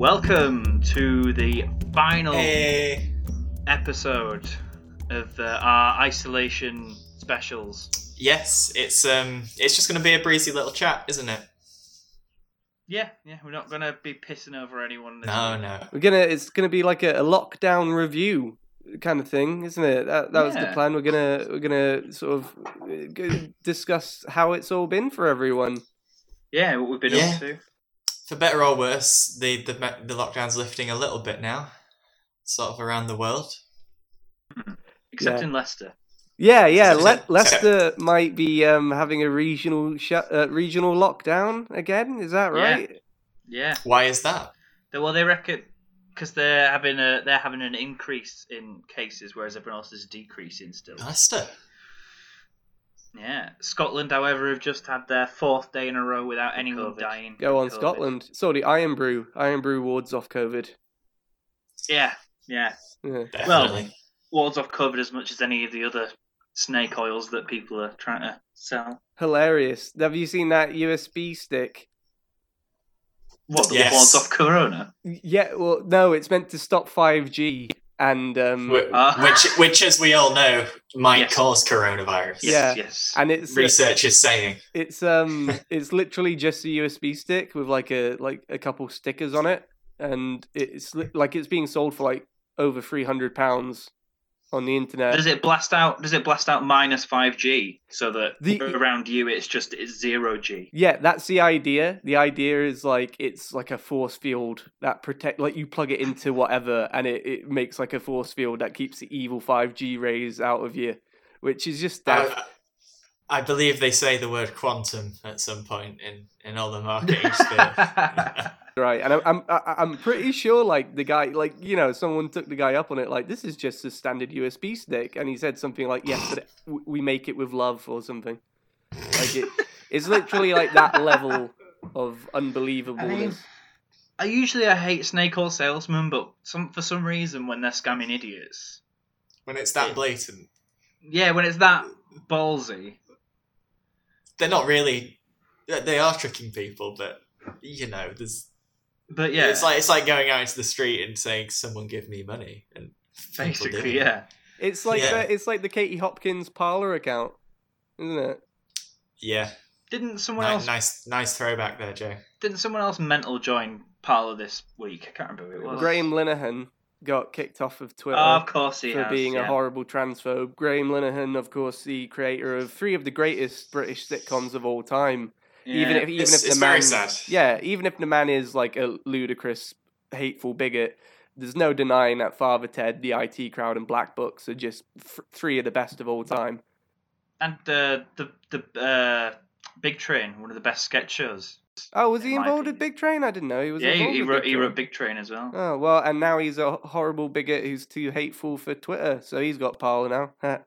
Welcome to the final episode of our isolation specials. Yes, it's just going to be a breezy little chat, isn't it? Yeah, we're not going to be pissing over anyone. No. It's going to be like a lockdown review kind of thing, isn't it? That was the plan. We're gonna sort of discuss how it's all been for everyone. Yeah, what we've been up to. For better or worse, the lockdown's lifting a little bit now, sort of around the world. Except in Leicester. Yeah. Leicester might be having a regional lockdown again. Is that right? Yeah. Why is that? Well, they reckon because they're having an increase in cases, whereas everyone else is decreasing still. Leicester. Yeah. Scotland, however, have just had their fourth day in a row without anyone dying. Go on, COVID. Scotland. Sorry, Iron Bru wards off COVID. Yeah. Well, wards off COVID as much as any of the other snake oils that people are trying to sell. Hilarious. Have you seen that USB stick? What, the wards off Corona? Yeah, well, no, it's meant to stop 5G. And which, as we all know, might cause coronavirus. Yes. And it's research is saying it's literally just a USB stick with like a couple stickers on it, and it's like it's being sold for like over £300 on the internet. Does it blast out minus 5G so that around you it's 0G? Yeah, that's the idea. The idea is like it's like a force field that you plug it into whatever and it makes like a force field that keeps the evil 5G rays out of you, which is just that. I believe they say the word quantum at some point in all the marketing stuff. Right, and I'm pretty sure like the guy, like, you know, someone took the guy up on it, like, this is just a standard USB stick, and he said something like, yes, but we make it with love or something. Like it's literally like that level of unbelievableness. I hate snake oil salesmen, but for some reason when they're scamming idiots, when it's that blatant, when it's that ballsy, they're not really. They are tricking people, but you know there's. But yeah, it's like going out into the street and saying, "Someone give me money," and basically, it's like it's like the Katie Hopkins Parler account, isn't it? Yeah. Didn't someone else? Nice throwback there, Joe. Didn't someone else mental join Parler this week? I can't remember who it was. Graham Linehan got kicked off of Twitter. Oh, of course he has, for being a horrible transphobe. Graham Linehan, of course, the creator of three of the greatest British sitcoms of all time. Yeah. Even if the man, very sad. Yeah, even if the man is like a ludicrous, hateful bigot, there's no denying that Father Ted, The IT Crowd, and Black Books are just three of the best of all time. And the Big Train, one of the best sketch shows. Oh, was he involved with Big Train? I didn't know he was. Yeah, he wrote Big Train as well. Oh well, and now he's a horrible bigot who's too hateful for Twitter, so he's got Parler now.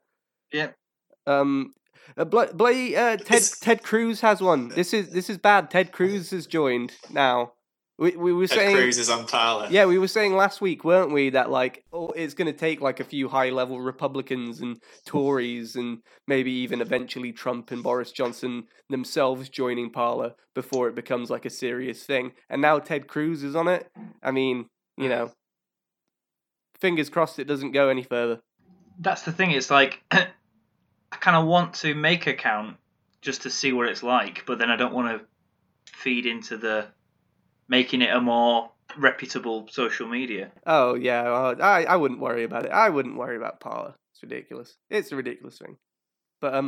Yeah. Ted Cruz has one. This is bad. Ted Cruz has joined now. We were saying Ted Cruz is on Parler. Yeah, we were saying last week, weren't we, that like it's going to take like a few high level Republicans and Tories and maybe even eventually Trump and Boris Johnson themselves joining Parler before it becomes like a serious thing. And now Ted Cruz is on it. I mean, you know, fingers crossed it doesn't go any further. That's the thing. It's like. I kind of want to make an account just to see what it's like, but then I don't want to feed into the making it a more reputable social media. Oh, yeah. I wouldn't worry about it. I wouldn't worry about Parler. It's ridiculous. It's a ridiculous thing. But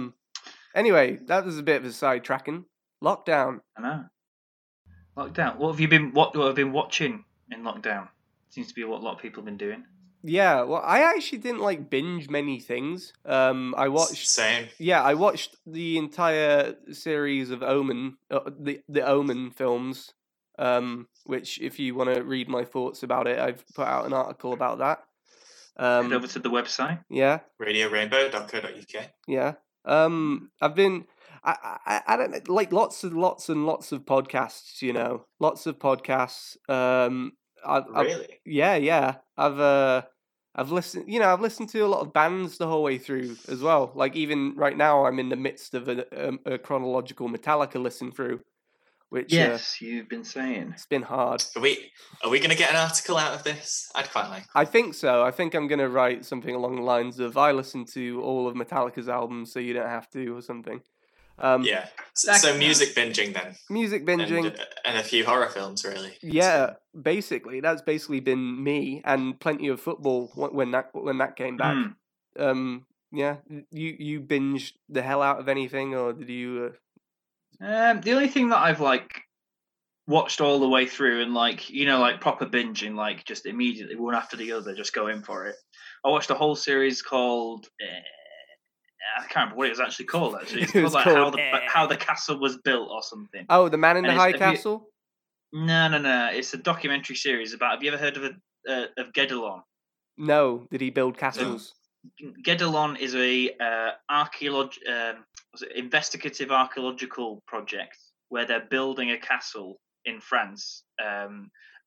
anyway, that was a bit of a sidetracking. Lockdown. I know. Lockdown. What have you been watching in lockdown? Seems to be what a lot of people have been doing. Yeah, well, I actually didn't like binge many things. Same. Yeah, I watched the entire series of Omen, the Omen films. Which, if you want to read my thoughts about it, I've put out an article about that. Head over to the website. Yeah. RadioRainbow.co.uk. Yeah. I've been. I don't know, like lots and lots of podcasts. You know, lots of podcasts. Really? Yeah. I've listened. You know, I've listened to a lot of bands the whole way through as well. Like even right now, I'm in the midst of a chronological Metallica listen through. which you've been saying. It's been hard. Are we going to get an article out of this? I'd quite like it. I think so. I think I'm going to write something along the lines of, I listen to all of Metallica's albums so you don't have to, or something. Yeah. So music binging then. Music binging. And a few horror films, really. Yeah, basically. That's basically been me, and plenty of football when that came back. Yeah. You binged the hell out of anything, or did you... the only thing that I've watched all the way through and proper binging, just immediately one after the other, just go in for it. I watched a whole series called... I can't remember what it was actually called. Actually, it's called How the Castle Was Built or something. Oh, The Man in the High Castle? No. It's a documentary series about. Have you ever heard of Gedelon? No. Did he build castles? No. Gedelon is a investigative archaeological project where they're building a castle in France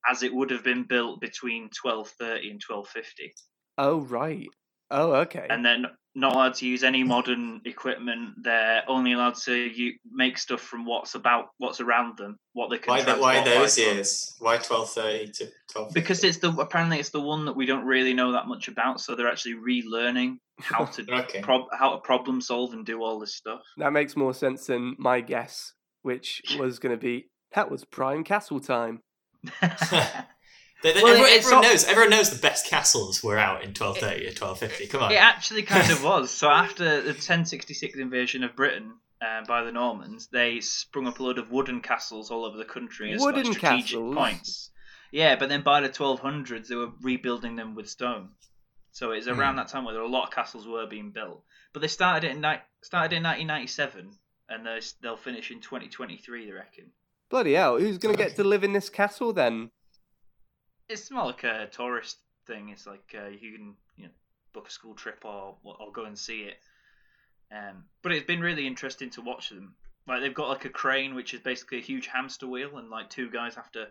as it would have been built between 1230 and 1250. Oh, right. Oh, okay. And then. Not allowed to use any modern equipment. They're only allowed to make stuff from what's around them. What they can. Why those years? Why 1230 to 1250? Because it's the one that we don't really know that much about. So they're actually relearning how to how to problem solve and do all this stuff. That makes more sense than my guess, which was going to be that was prime castle time. Everyone knows the best castles were out in 1230 or 1250. Come on. It actually kind of was. So after the 1066 invasion of Britain by the Normans, they sprung up a load of wooden castles all over the country as strategic points. Yeah, but then by the 1200s, they were rebuilding them with stone. So it's around that time where a lot of castles were being built. But they started in 1997, and they'll finish in 2023, they reckon. Bloody hell, who's going to get to live in this castle then? It's more like a tourist thing. It's like you can book a school trip or go and see it. But it's been really interesting to watch them. They've got a crane, which is basically a huge hamster wheel, and two guys have to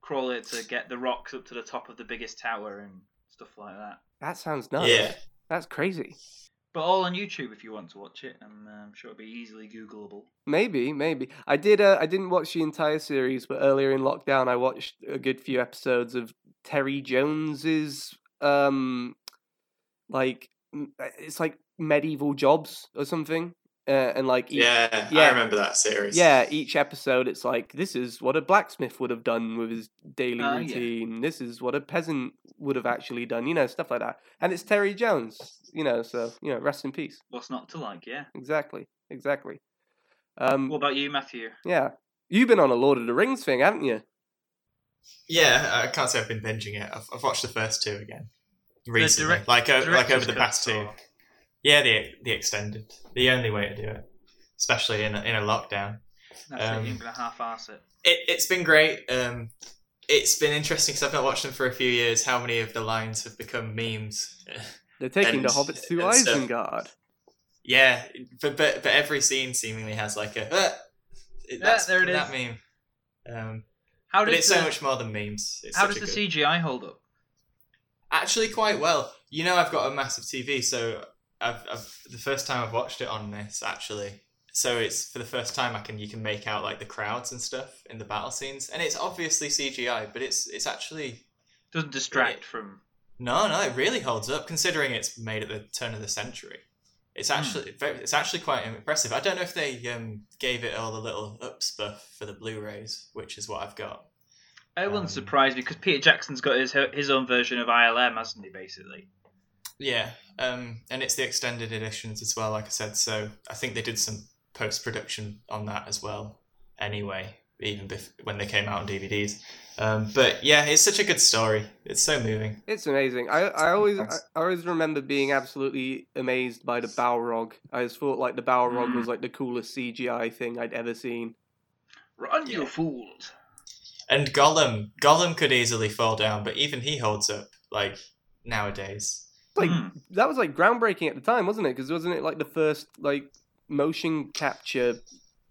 crawl it to get the rocks up to the top of the biggest tower and stuff like that. That sounds nuts. Yeah. That's crazy. But all on YouTube if you want to watch it. I'm sure it'll be easily Googleable. Maybe. I did. I didn't watch the entire series, but earlier in lockdown, I watched a good few episodes of Terry Jones's, it's like medieval jobs or something. I remember that series. Yeah, each episode, it's this is what a blacksmith would have done with his daily routine. Yeah. This is what a peasant would have actually done. Stuff like that. And it's Terry Jones. So rest in peace. What's not to like, yeah. Exactly. What about you, Matthew? Yeah. You've been on a Lord of the Rings thing, haven't you? Yeah, I can't say I've been binging it. I've watched the first two again. Recently. Over the past two. Yeah, the extended. The only way to do it. Especially in a lockdown. That's it, you're going to half-arse it. It's been great. It's been interesting because I've not watched them for a few years. How many of the lines have become memes? They're taking the hobbits to Isengard. Yeah, but every scene seemingly has that meme. It's so much more than memes. How does the CGI hold up? Actually, quite well. I've got a massive TV, so I've the first time I've watched it on this actually. So it's for the first time you can make out the crowds and stuff in the battle scenes, and it's obviously CGI, but it's actually doesn't distract from. No, it really holds up considering it's made at the turn of the century. It's actually quite impressive. I don't know if they gave it all the little upspuff for the Blu-rays, which is what I've got. I wouldn't surprise because Peter Jackson's got his own version of ILM, hasn't he? Basically. Yeah, and it's the extended editions as well. Like I said, so I think they did some post-production on that as well. Anyway. Even when they came out on DVDs. But yeah, it's such a good story. It's so moving. It's amazing. I always remember being absolutely amazed by the Balrog. I just thought the Balrog was the coolest CGI thing I'd ever seen. Run, you fools! And Gollum. Gollum could easily fall down, but even he holds up, nowadays. That was groundbreaking at the time, wasn't it? Because wasn't it the first motion capture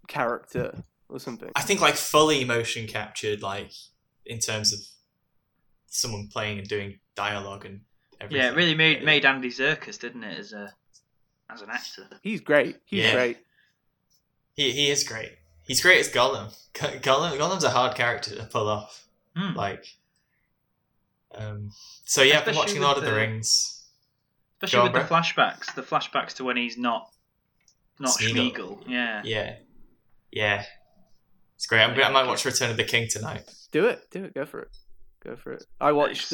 character? Or something. I think fully motion captured, in terms of someone playing and doing dialogue and everything. Yeah, it really made Andy Serkis, didn't it, as an actor? He's great. He is great. He's great as Gollum. Gollum's a hard character to pull off. Mm. So yeah, I've been watching Lord of the Rings. Especially with the flashbacks. The flashbacks to when he's not Smeagol. Yeah. Yeah. Yeah. It's great. I might watch Return of the King tonight. Do it. Go for it. I watched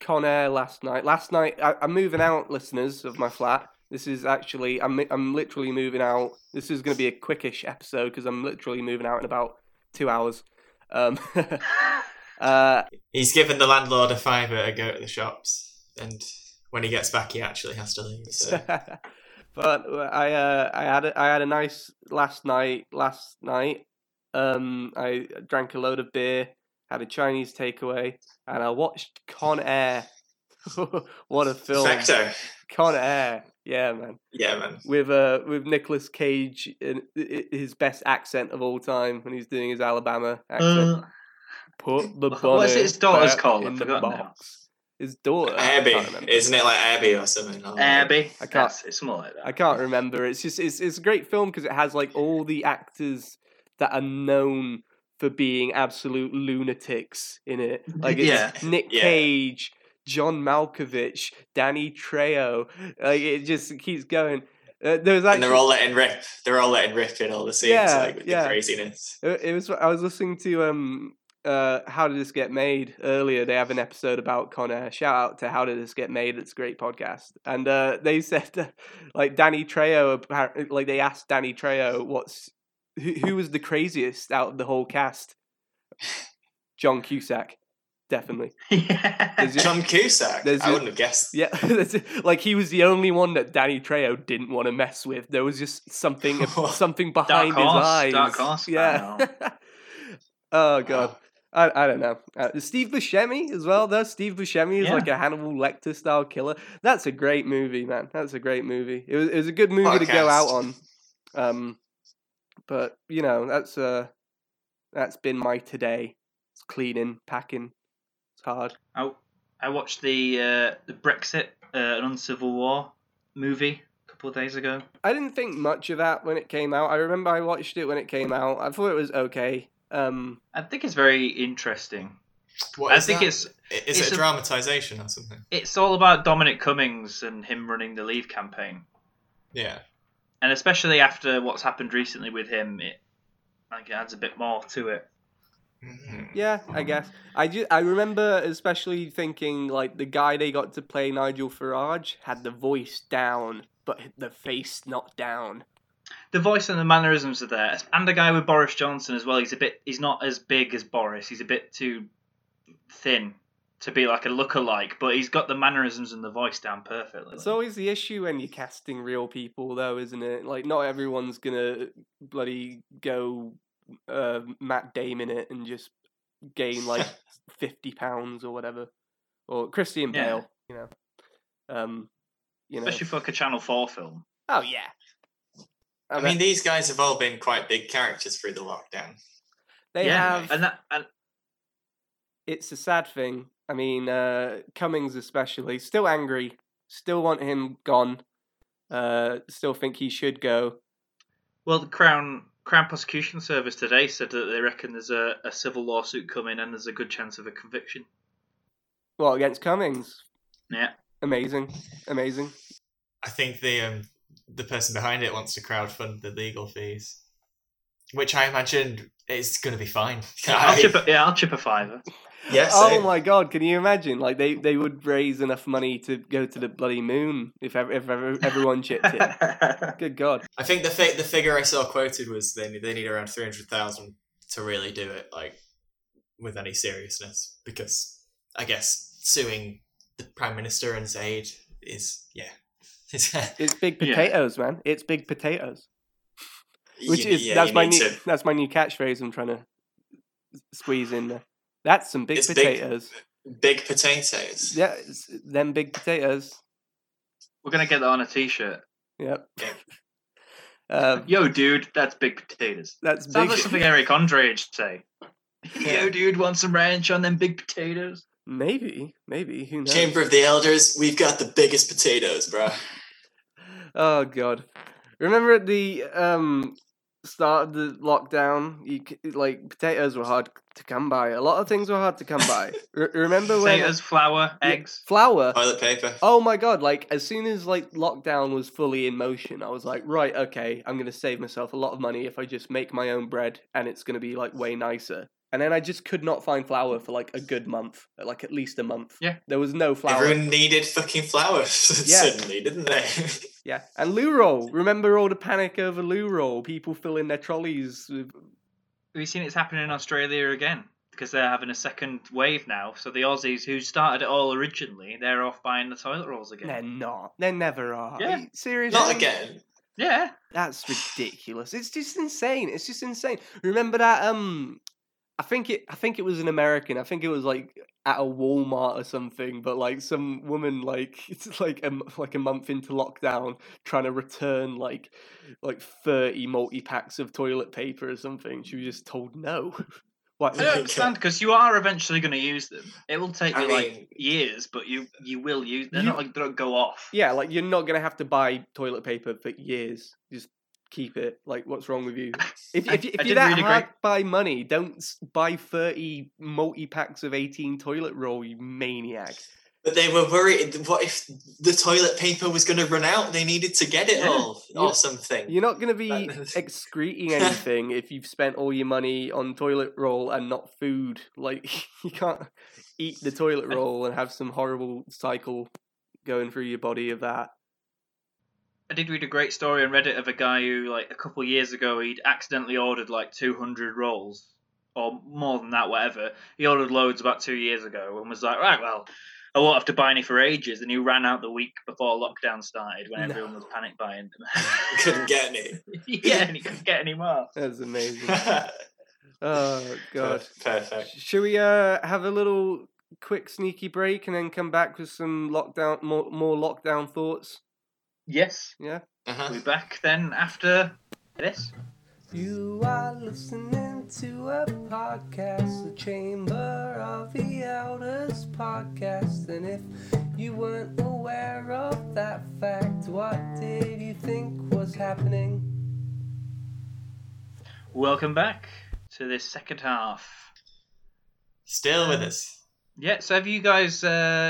Con Air last night. I'm moving out, listeners, of my flat. This is actually, I'm literally moving out. This is going to be a quickish episode because I'm literally moving out in about 2 hours. He's given the landlord a fiver to go to the shops, and when he gets back, he actually has to leave. So. But I had a nice last night. I drank a load of beer, had a Chinese takeaway, and I watched Con Air. What a film! Facto. Con Air, yeah, man. With Nicolas Cage in his best accent of all time when he's doing his Alabama accent. Put the bonnet. What's his daughter's called? I forgot now. His daughter, Abby, isn't it like Abby or something? Abby, I can't. It's more like that. I can't remember. It's just it's a great film because it has like all the actors that are known for being absolute lunatics in it. Like it's Nick Cage, John Malkovich, Danny Trejo. Like it just keeps going. And they're all letting rip. They're all letting rip in all the scenes, the craziness. I was listening to How Did This Get Made earlier. They have an episode about Con Air. Shout out to How Did This Get Made. It's a great podcast. And they said like Danny Trejo. Like they asked Danny Trejo who was the craziest out of the whole cast. John Cusack. Definitely. Yeah. John Cusack? I wouldn't have guessed. Yeah. Like, he was the only one that Danny Trejo didn't want to mess with. There was just something behind his eyes. Dark horse. Yeah. Oh, God. I don't know. Steve Buscemi as well, though. Steve Buscemi is like a Hannibal Lecter-style killer. That's a great movie, man. It was a good movie to go out on. But, you know, that's been my today. It's cleaning, packing. Hard. I watched the Brexit: An Uncivil War movie a couple of days ago. I didn't think much of that when it came out. I remember I watched it when it came out. I thought it was okay. I think it's very interesting. Is it a dramatization or something? It's all about Dominic Cummings and him running the Leave campaign. Yeah. And especially after what's happened recently with him, it adds a bit more to it. Yeah, I guess. I remember especially thinking like the guy they got to play Nigel Farage had the voice down, but the face not down. The voice and the mannerisms are there, and the guy with Boris Johnson as well. He's not as big as Boris. He's a bit too thin to be like a lookalike, but he's got the mannerisms and the voice down perfectly. It's always the issue when you're casting real people, though, isn't it? Like not everyone's gonna bloody go. Matt Damon it and just gain like 50 pounds or whatever, or Christian Bale, especially for like a Channel 4 film. Oh yeah, I mean these guys have all been quite big characters through the lockdown. They have, and it's a sad thing. I mean, Cummings especially, still angry, still want him gone, still think he should go. Well, the Crown Prosecution Service today said that they reckon there's a civil lawsuit coming and there's a good chance of a conviction. Well, against Cummings? Yeah. Amazing. I think the person behind it wants to crowdfund the legal fees, which I imagine is going to be fine. I'll chip a fiver. Yes. Oh my God, can you imagine? Like they would raise enough money to go to the bloody moon if everyone chipped in. Good God. I think the figure I saw quoted was they need around 300,000 to really do it, like with any seriousness, because I guess suing the Prime Minister and his aide is it's big potatoes, man. It's big potatoes. Which that's my new catchphrase I'm trying to squeeze in there. That's some big potatoes. Big potatoes. Yeah, it's them big potatoes. We're going to get that on a t-shirt. Yep. Yo, dude, that's big potatoes. Sounds like something Eric Andre would say. Yeah. Yo, dude, want some ranch on them big potatoes? Maybe. Who knows? Chamber of the Elders, we've got the biggest potatoes, bro. Oh, God. Remember at the start of the lockdown, potatoes were hard to come by. A lot of things were hard to come by. Remember when potatoes, flour, eggs, toilet paper. Oh my god! Like as soon as lockdown was fully in motion, I was like, right, okay, I'm gonna save myself a lot of money if I just make my own bread, and it's gonna be way nicer. And then I just could not find flour for a good month, at least a month. Yeah, there was no flour. Everyone needed fucking flour suddenly, didn't they? Yeah, and loo roll. Remember all the panic over loo roll? People filling their trolleys. We've seen it's happening in Australia again because they're having a second wave now. So the Aussies who started it all originally, they're off buying the toilet rolls again. They're not. They never are. Yeah, seriously, not again. Yeah, that's ridiculous. It's just insane. It's just insane. Remember that I think it was an American. I think it was at a Walmart or something. But some woman it's a month into lockdown trying to return 30 multi-packs of toilet paper or something. She was just told no. I don't understand because you are eventually going to use them. It will take you years, but you will use them. They don't go off. Yeah, you're not going to have to buy toilet paper for years. Just keep it. What's wrong with you? If you're that hard by money, don't buy 30 multi-packs of 18 toilet roll, you maniac. But they were worried, what if the toilet paper was going to run out? They needed to get it all or something. You're not going to be excreting anything if you've spent all your money on toilet roll and not food. You can't eat the toilet roll and have some horrible cycle going through your body of that. I did read a great story on Reddit of a guy who, a couple of years ago, he'd accidentally ordered, 200 rolls, or more than that, whatever. He ordered loads about 2 years ago and was like, right, well, I won't have to buy any for ages. And he ran out the week before lockdown started when everyone was panic buying them. Couldn't get any. Yeah, and he couldn't get any more. That's amazing. Oh, God. Perfect. Should we have a little quick sneaky break and then come back with some lockdown, more lockdown thoughts? Yes. Yeah. Uh-huh. We'll be back then after this. You are listening to a podcast, the Chamber of the Elders podcast. And if you weren't aware of that fact, what did you think was happening? Welcome back to this second half. Still with us. Yeah, so have you guys got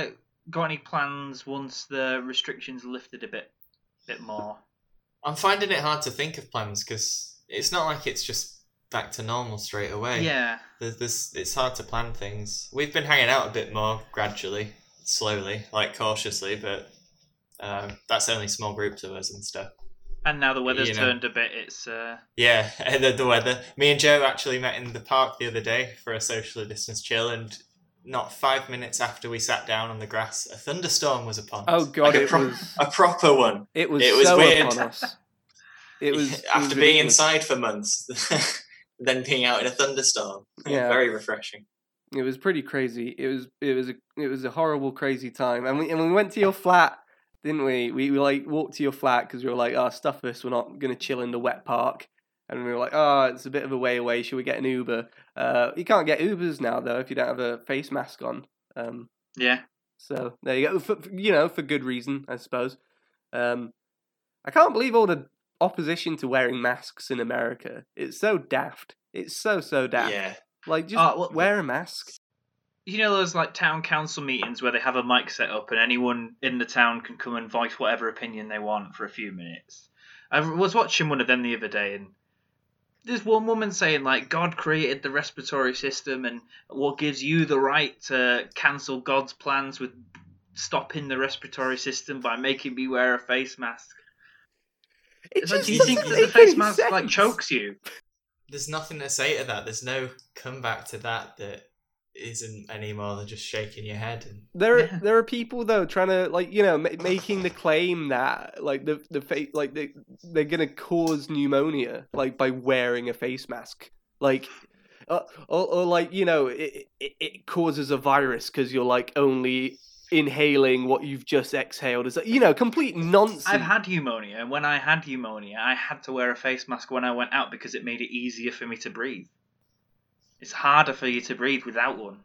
any plans once the restrictions lifted a bit more? I'm finding it hard to think of plans because it's not like it's just back to normal straight away. Yeah, it's hard to plan things. We've been hanging out a bit more gradually, slowly, cautiously, but that's only small groups of us and stuff. And now the weather's turned a bit. It's yeah, the weather. Me and Joe actually met in the park the other day for a socially distanced chill, and not 5 minutes after we sat down on the grass, a thunderstorm was upon us. Oh, God, it was... A proper one. It was so weird. Upon us. After being inside for months, then being out in a thunderstorm. Yeah. Very refreshing. It was pretty crazy. It was a horrible, crazy time. And we went to your flat, didn't we? We walked to your flat because we were like, stuff this, we're not going to chill in the wet park. And we were like, it's a bit of a way away. Should we get an Uber? You can't get Ubers now, though, if you don't have a face mask on. Yeah. So there you go. For good reason, I suppose. I can't believe all the opposition to wearing masks in America. It's so daft. It's so daft. Yeah. Wear a mask. You know those town council meetings where they have a mic set up and anyone in the town can come and voice whatever opinion they want for a few minutes? I was watching one of them the other day and there's one woman saying, God created the respiratory system and what gives you the right to cancel God's plans with stopping the respiratory system by making me wear a face mask? Do you think that the face mask, chokes you? There's nothing to say to that. There's no comeback to that isn't any more than just shaking your head. There are people though trying to making the claim that they're gonna cause pneumonia by wearing a face mask it causes a virus because you're only inhaling what you've just exhaled. It's complete nonsense. I've had pneumonia, and when I had pneumonia, I had to wear a face mask when I went out because it made it easier for me to breathe. It's harder for you to breathe without one.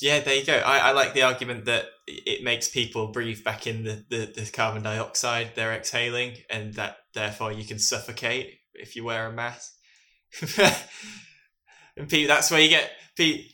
Yeah, there you go. I like the argument that it makes people breathe back in the carbon dioxide they're exhaling, and that therefore you can suffocate if you wear a mask. And that's where you get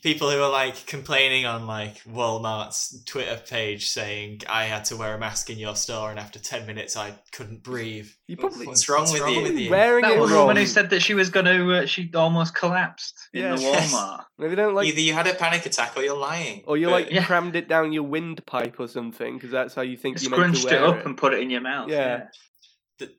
people who are like complaining on like Walmart's Twitter page saying, I had to wear a mask in your store and after 10 minutes I couldn't breathe. What's wrong with you? That was the woman who said that she was going to, she almost collapsed in the Walmart. Maybe don't like... Either you had a panic attack or you're lying. Or you crammed it down your windpipe or something because that's how you think you meant to wear it. Scrunched it up and put it in your mouth. Yeah.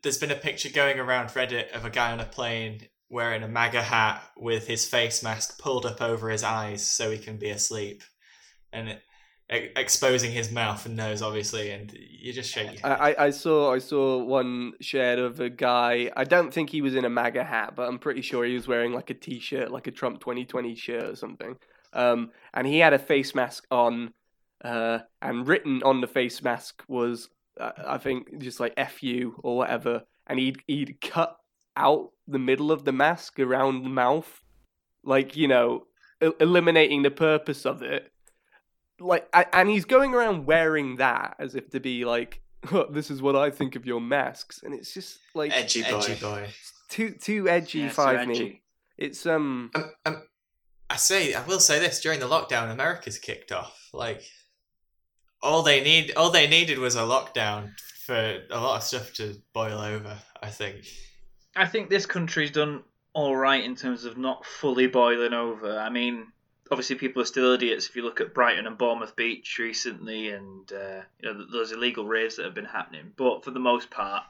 There's been a picture going around Reddit of a guy on a plane wearing a MAGA hat with his face mask pulled up over his eyes so he can be asleep and exposing his mouth and nose, obviously, and you just shake your head. I saw one shared of a guy, I don't think he was in a MAGA hat, but I'm pretty sure he was wearing like a t-shirt, like a Trump 2020 shirt or something. And he had a face mask on, and written on the face mask was, I think, just like F you or whatever, and he'd cut out the middle of the mask around the mouth, like, you know, eliminating the purpose of it, like, and he's going around wearing that as if to be like, oh, this is what I think of your masks, and it's just like edgy boy. Too edgy, yeah, me. It's I will say this, during the lockdown America's kicked off, like all they needed was a lockdown for a lot of stuff to boil over. I think this country's done all right in terms of not fully boiling over. I mean, obviously people are still idiots if you look at Brighton and Bournemouth Beach recently and you know, those illegal raves that have been happening. But for the most part,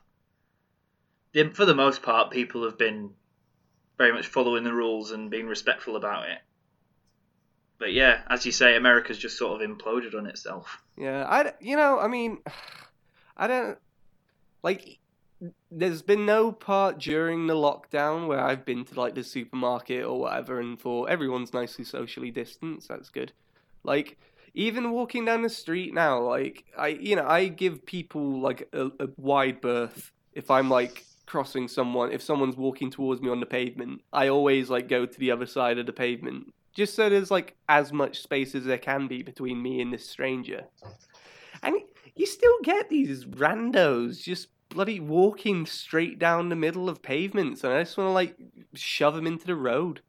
people have been very much following the rules and being respectful about it. But yeah, as you say, America's just sort of imploded on itself. Yeah, there's been no part during the lockdown where I've been to, like, the supermarket or whatever and thought, everyone's nicely socially distanced, that's good. Like, even walking down the street now, like, I give people, like, a wide berth if I'm, like, crossing someone. If someone's walking towards me on the pavement, I always, like, go to the other side of the pavement. Just so there's, like, as much space as there can be between me and this stranger. And you still get these randos just bloody walking straight down the middle of pavements, and I just want to like shove them into the road.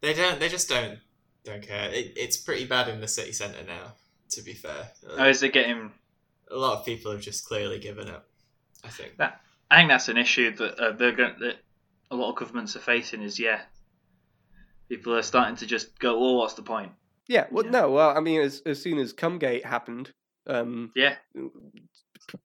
They just don't care. It's pretty bad in the city centre now, to be fair. Is it getting? A lot of people have just clearly given up. I think that's an issue that that a lot of governments are facing. Is people are starting to just go, "Oh, what's the point?" Yeah. Well, yeah. No. Well, I mean, as soon as Cumgate happened,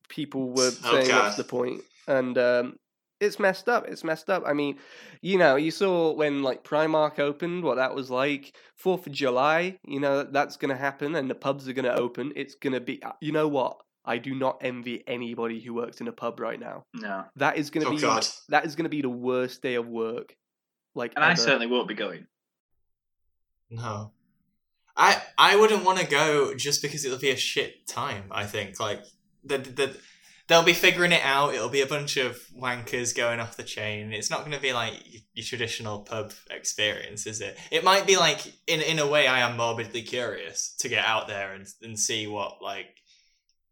people were saying that's the point, and it's messed up. I mean, you know, you saw when like Primark opened what that was like. 4th of July, you know, that's gonna happen and the pubs are gonna open. It's gonna be, you know what, I do not envy anybody who works in a pub right now. No, that is gonna that is gonna be the worst day of work, like, and ever. I certainly won't be going. No, I wouldn't want to go just because it'll be a shit time. I think like they'll be figuring it out. It'll be a bunch of wankers going off the chain. It's not going to be like your traditional pub experience, is it? It might be like, in a way, I am morbidly curious to get out there and see what, like,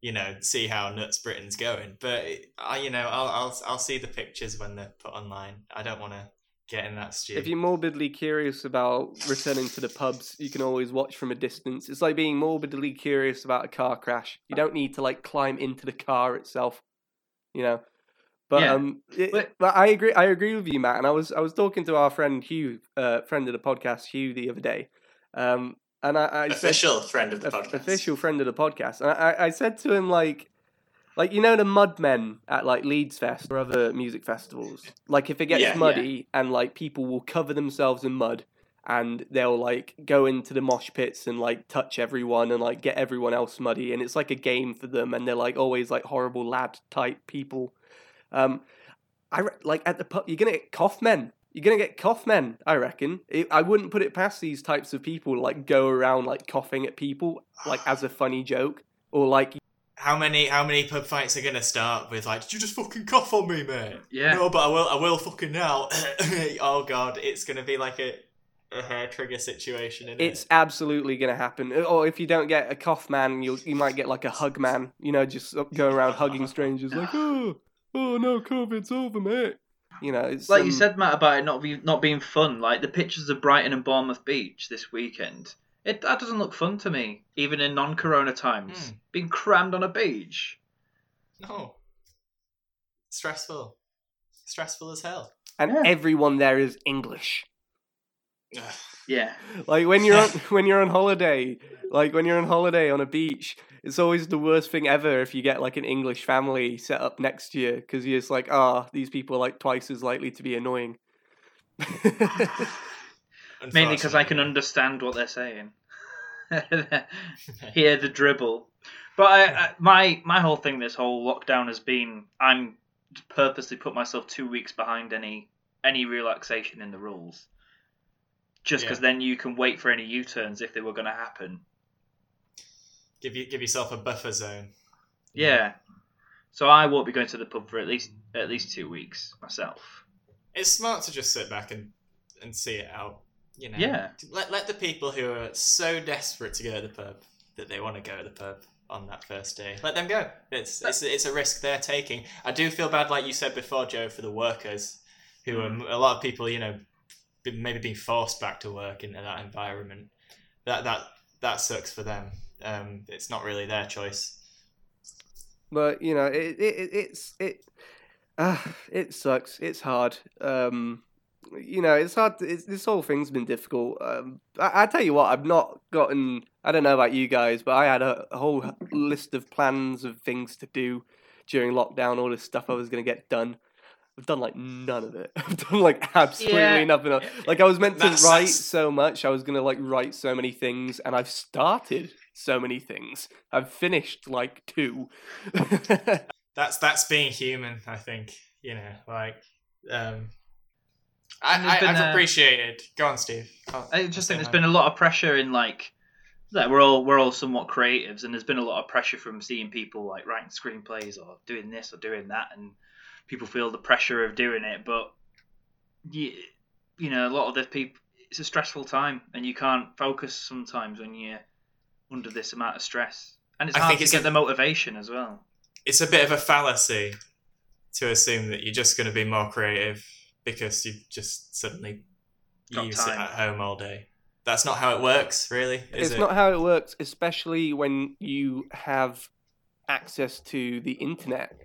you know, see how nuts Britain's going. But I'll see the pictures when they're put online. I don't want to get in that stew. If you're morbidly curious about returning to the pubs, you can always watch from a distance. It's like being morbidly curious about a car crash. You don't need to like climb into the car itself, you know. But yeah. But I agree with you, Matt. And I was talking to our friend Hugh, friend of the podcast, Hugh, the other day. And I official said, friend of the podcast. Official friend of the podcast. And I said to him like, you know, the mud men at, like, Leeds Fest or other music festivals? Like, if it gets muddy and, like, people will cover themselves in mud and they'll, like, go into the mosh pits and, like, touch everyone and, like, get everyone else muddy. And it's, like, a game for them. And they're, like, always, like, horrible lad-type people. At the pub, you're going to get cough men. You're going to get cough men, I reckon. I wouldn't put it past these types of people to, like, go around, like, coughing at people, like, as a funny joke. Or, like... How many pub fights are gonna start with like, did you just fucking cough on me, mate? Yeah. No, but I will fucking now. Oh god, it's gonna be like a hair trigger situation. It's absolutely gonna happen. Or if you don't get a cough man, you might get like a hug man. You know, just go around hugging strangers like, oh, oh no, COVID's over, mate. You know, it's like you said, Matt, about it not being fun. Like the pictures of Brighton and Bournemouth Beach this weekend, that doesn't look fun to me, even in non-corona times. Being crammed on a beach. No. Stressful. Stressful as hell. And everyone there is English. Yeah. Like when you're on holiday on a beach, it's always the worst thing ever if you get like an English family set up next to you, because you're just like, these people are like twice as likely to be annoying. Mainly because I can understand what they're saying. Hear the dribble. But my whole thing this whole lockdown has been I'm purposely put myself 2 weeks behind any relaxation in the rules. Just because then you can wait for any U-turns if they were going to happen. Give yourself a buffer zone. Yeah. So I won't be going to the pub for at least 2 weeks myself. It's smart to just sit back and see it out. You know? Yeah. Let the people who are so desperate to go to the pub that they want to go to the pub on that first day, let them go. It's a risk they're taking. I do feel bad, like you said before, Joe, for the workers who are a lot of people, you know, maybe being forced back to work in that environment. That sucks for them. It's not really their choice. But you know, it sucks. It's hard. You know, it's hard. This whole thing's been difficult. I tell you what, I've not gotten. I don't know about you guys, but I had a whole list of plans of things to do during lockdown. All this stuff I was going to get done. I've done like none of it. I've done like absolutely nothing else. Like I was meant to write so much. I was going to like write so many things, and I've started so many things. I've finished like two. that's being human, I think. You know, like I've appreciated. Go on, Steve. I just think there's been a lot of pressure in like we're all somewhat creatives, and there's been a lot of pressure from seeing people like writing screenplays or doing this or doing that, and people feel the pressure of doing it, but you know, a lot of the people, it's a stressful time, and you can't focus sometimes when you're under this amount of stress. And it's hard to get the motivation as well. It's a bit of a fallacy to assume that you're just going to be more creative because you've just suddenly you sit at home all day. That's not how it works, really. It's not how it works, especially when you have access to the internet.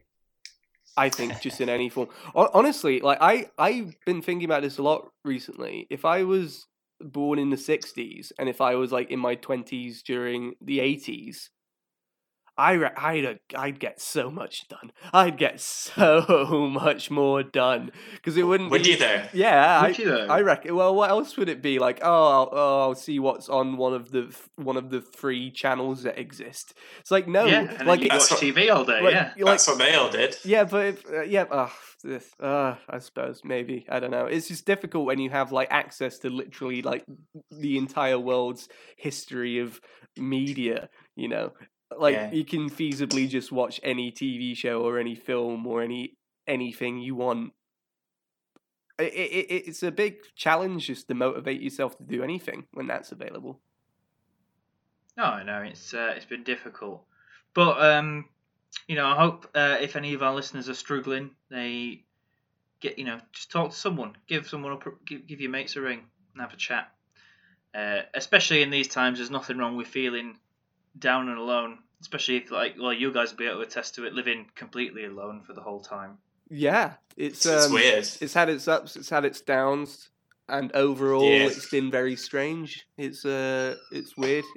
I think just in any form. Honestly, like I've been thinking about this a lot recently. If I was born in the 60s and if I was like in my 20s during the 80s, I'd get so much done. I'd get so much more done because it wouldn't. Would you though? Yeah, I reckon. Well, what else would it be? Like, I'll see what's on one of the free channels that exist. It's like no, yeah, and like you watch TV all day. Like, yeah, that's what they all did. Yeah, but I suppose maybe I don't know. It's just difficult when you have like access to literally like the entire world's history of media. You know. Like you can feasibly just watch any TV show or any film or anything you want. It's a big challenge just to motivate yourself to do anything when that's available. No, it's been difficult, but you know, I hope if any of our listeners are struggling, they get, you know, just talk to someone, give your mates a ring and have a chat. Especially in these times, there's nothing wrong with feeling down and alone, especially if you guys will be able to attest to it, living completely alone for the whole time. Yeah, it's weird. It's had its ups, it's had its downs, and overall it's been very strange. It's weird.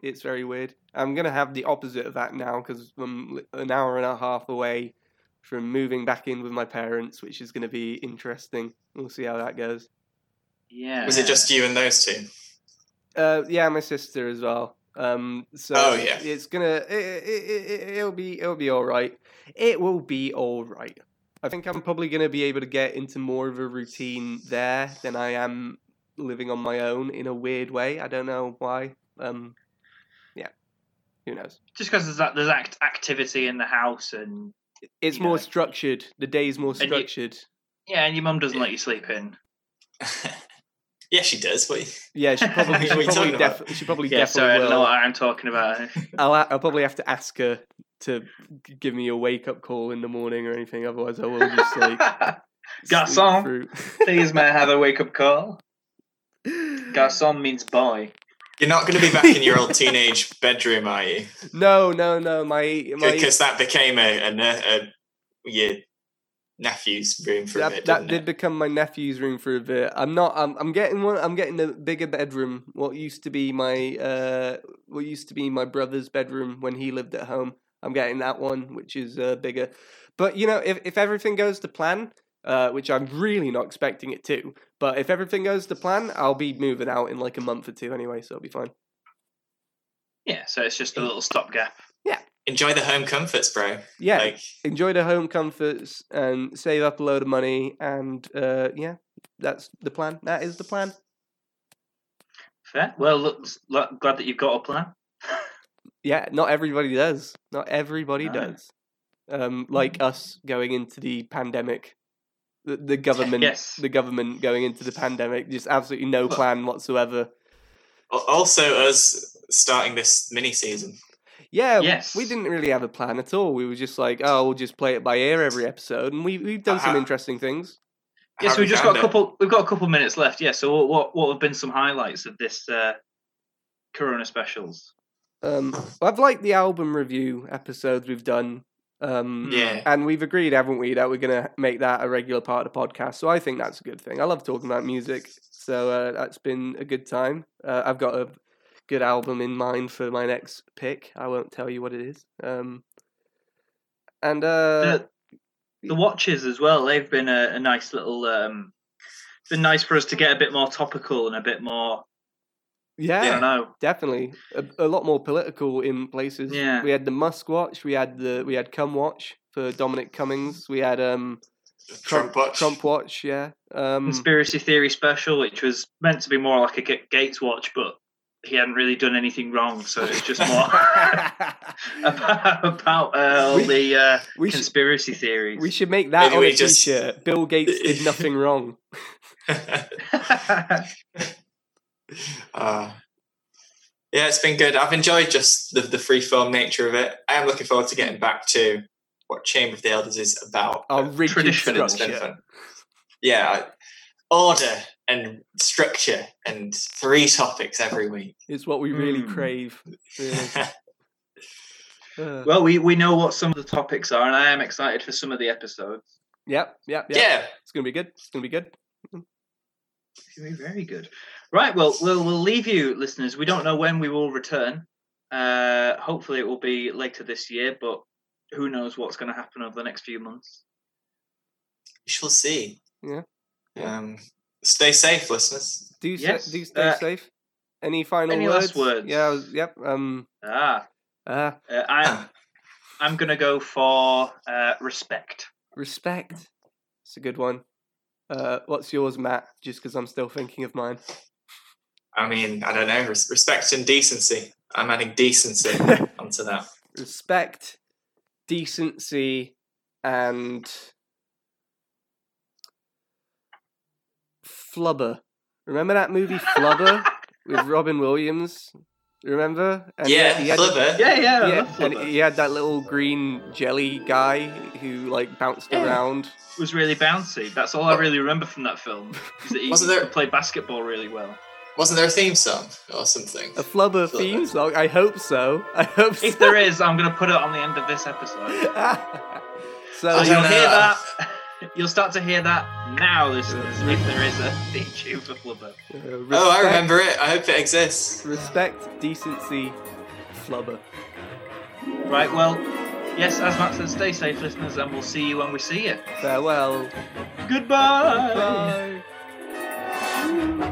It's very weird. I'm gonna have the opposite of that now because I'm an hour and a half away from moving back in with my parents, which is gonna be interesting. We'll see how that goes. Yeah. Was it just you and those two? Yeah, my sister as well. It'll be all right. It will be all right. I think I'm probably going to be able to get into more of a routine there than I am living on my own in a weird way. I don't know why. Who knows? Just because there's activity in the house and it's more structured. The day's more structured. And your mum doesn't let you sleep in. Yeah, she does, but... Yeah, she probably definitely will. Yeah, sorry, I don't know what I'm talking about. I'll probably have to ask her to give me a wake-up call in the morning or anything. Otherwise, I will just, like... Garçon, please may I have a wake-up call? Garçon means boy. You're not going to be back in your old teenage bedroom, are you? No. Because that became a your nephew's room for a bit. That did become my nephew's room for a bit. I'm getting a bigger bedroom. What used to be my brother's bedroom when he lived at home. I'm getting that one, which is bigger. But you know, if everything goes to plan. Which I'm really not expecting it to. But if everything goes to plan, I'll be moving out in like a month or two anyway, so it'll be fine. Yeah, so it's just a little stopgap. Yeah. Enjoy the home comforts, bro. Yeah, enjoy the home comforts and save up a load of money. And yeah, that's the plan. That is the plan. Fair. Well, look, glad that you've got a plan. Yeah, not everybody does. Like us going into the pandemic. The government going into the pandemic, just absolutely no plan whatsoever. Also, us starting this mini season. Yeah, yes. We didn't really have a plan at all. We were just like, we'll just play it by ear every episode, and we've done some interesting things. Yes, yeah, so We've got a couple minutes left. Yeah. So what have been some highlights of this Corona specials? I've liked the album review episodes we've done. And we've agreed, haven't we, that we're gonna make that a regular part of the podcast, so I think that's a good thing. I love talking about music, so that's been a good time. I've got a good album in mind for my next pick. I won't tell you what it is. The watches as well, they've been a nice little it's been nice for us to get a bit more topical and a bit more definitely. A lot more political in places. Yeah. We had the Musk watch. We had Cum watch for Dominic Cummings. We had Trump watch. Yeah. Conspiracy theory special, which was meant to be more like a Gates watch, but he hadn't really done anything wrong, so it's just more about all the conspiracy theories. We should make that on a t-shirt. Bill Gates did nothing wrong. Yeah, it's been good. I've enjoyed just the freeform nature of it. I am looking forward to getting back to what Chamber of the Elders is about. Tradition and stuff. Yeah, order and structure and 3 topics every week. It's what we really crave. Yeah. Well, we know what some of the topics are, and I am excited for some of the episodes. Yep. Yeah, it's going to be good. It's going to be very good. Right, well, we'll leave you, listeners. We don't know when we will return. Hopefully it will be later this year, but who knows what's going to happen over the next few months. We shall see. Yeah. Stay safe, listeners. Do stay safe. Any final words? Last words? Yeah, yep. I'm going to go for respect. Respect. It's a good one. What's yours, Matt? Just because I'm still thinking of mine. I mean, I don't know. Respect and decency. I'm adding decency onto that. Respect, decency, and Flubber. Remember that movie Flubber with Robin Williams? Remember? And Flubber. And he had that little green jelly guy who like bounced around. Was really bouncy. That's all I really remember from that film. Is that he played basketball really well. Wasn't there a theme song or something? A Flubber theme song? I hope so. If there is, I'm going to put it on the end of this episode. So you'll hear that. You'll start to hear that now, listeners, if there is a theme tune for Flubber. I remember it. I hope it exists. Respect, decency, Flubber. Right, well, yes, as Matt said, stay safe, listeners, and we'll see you when we see you. Farewell. Goodbye. Bye.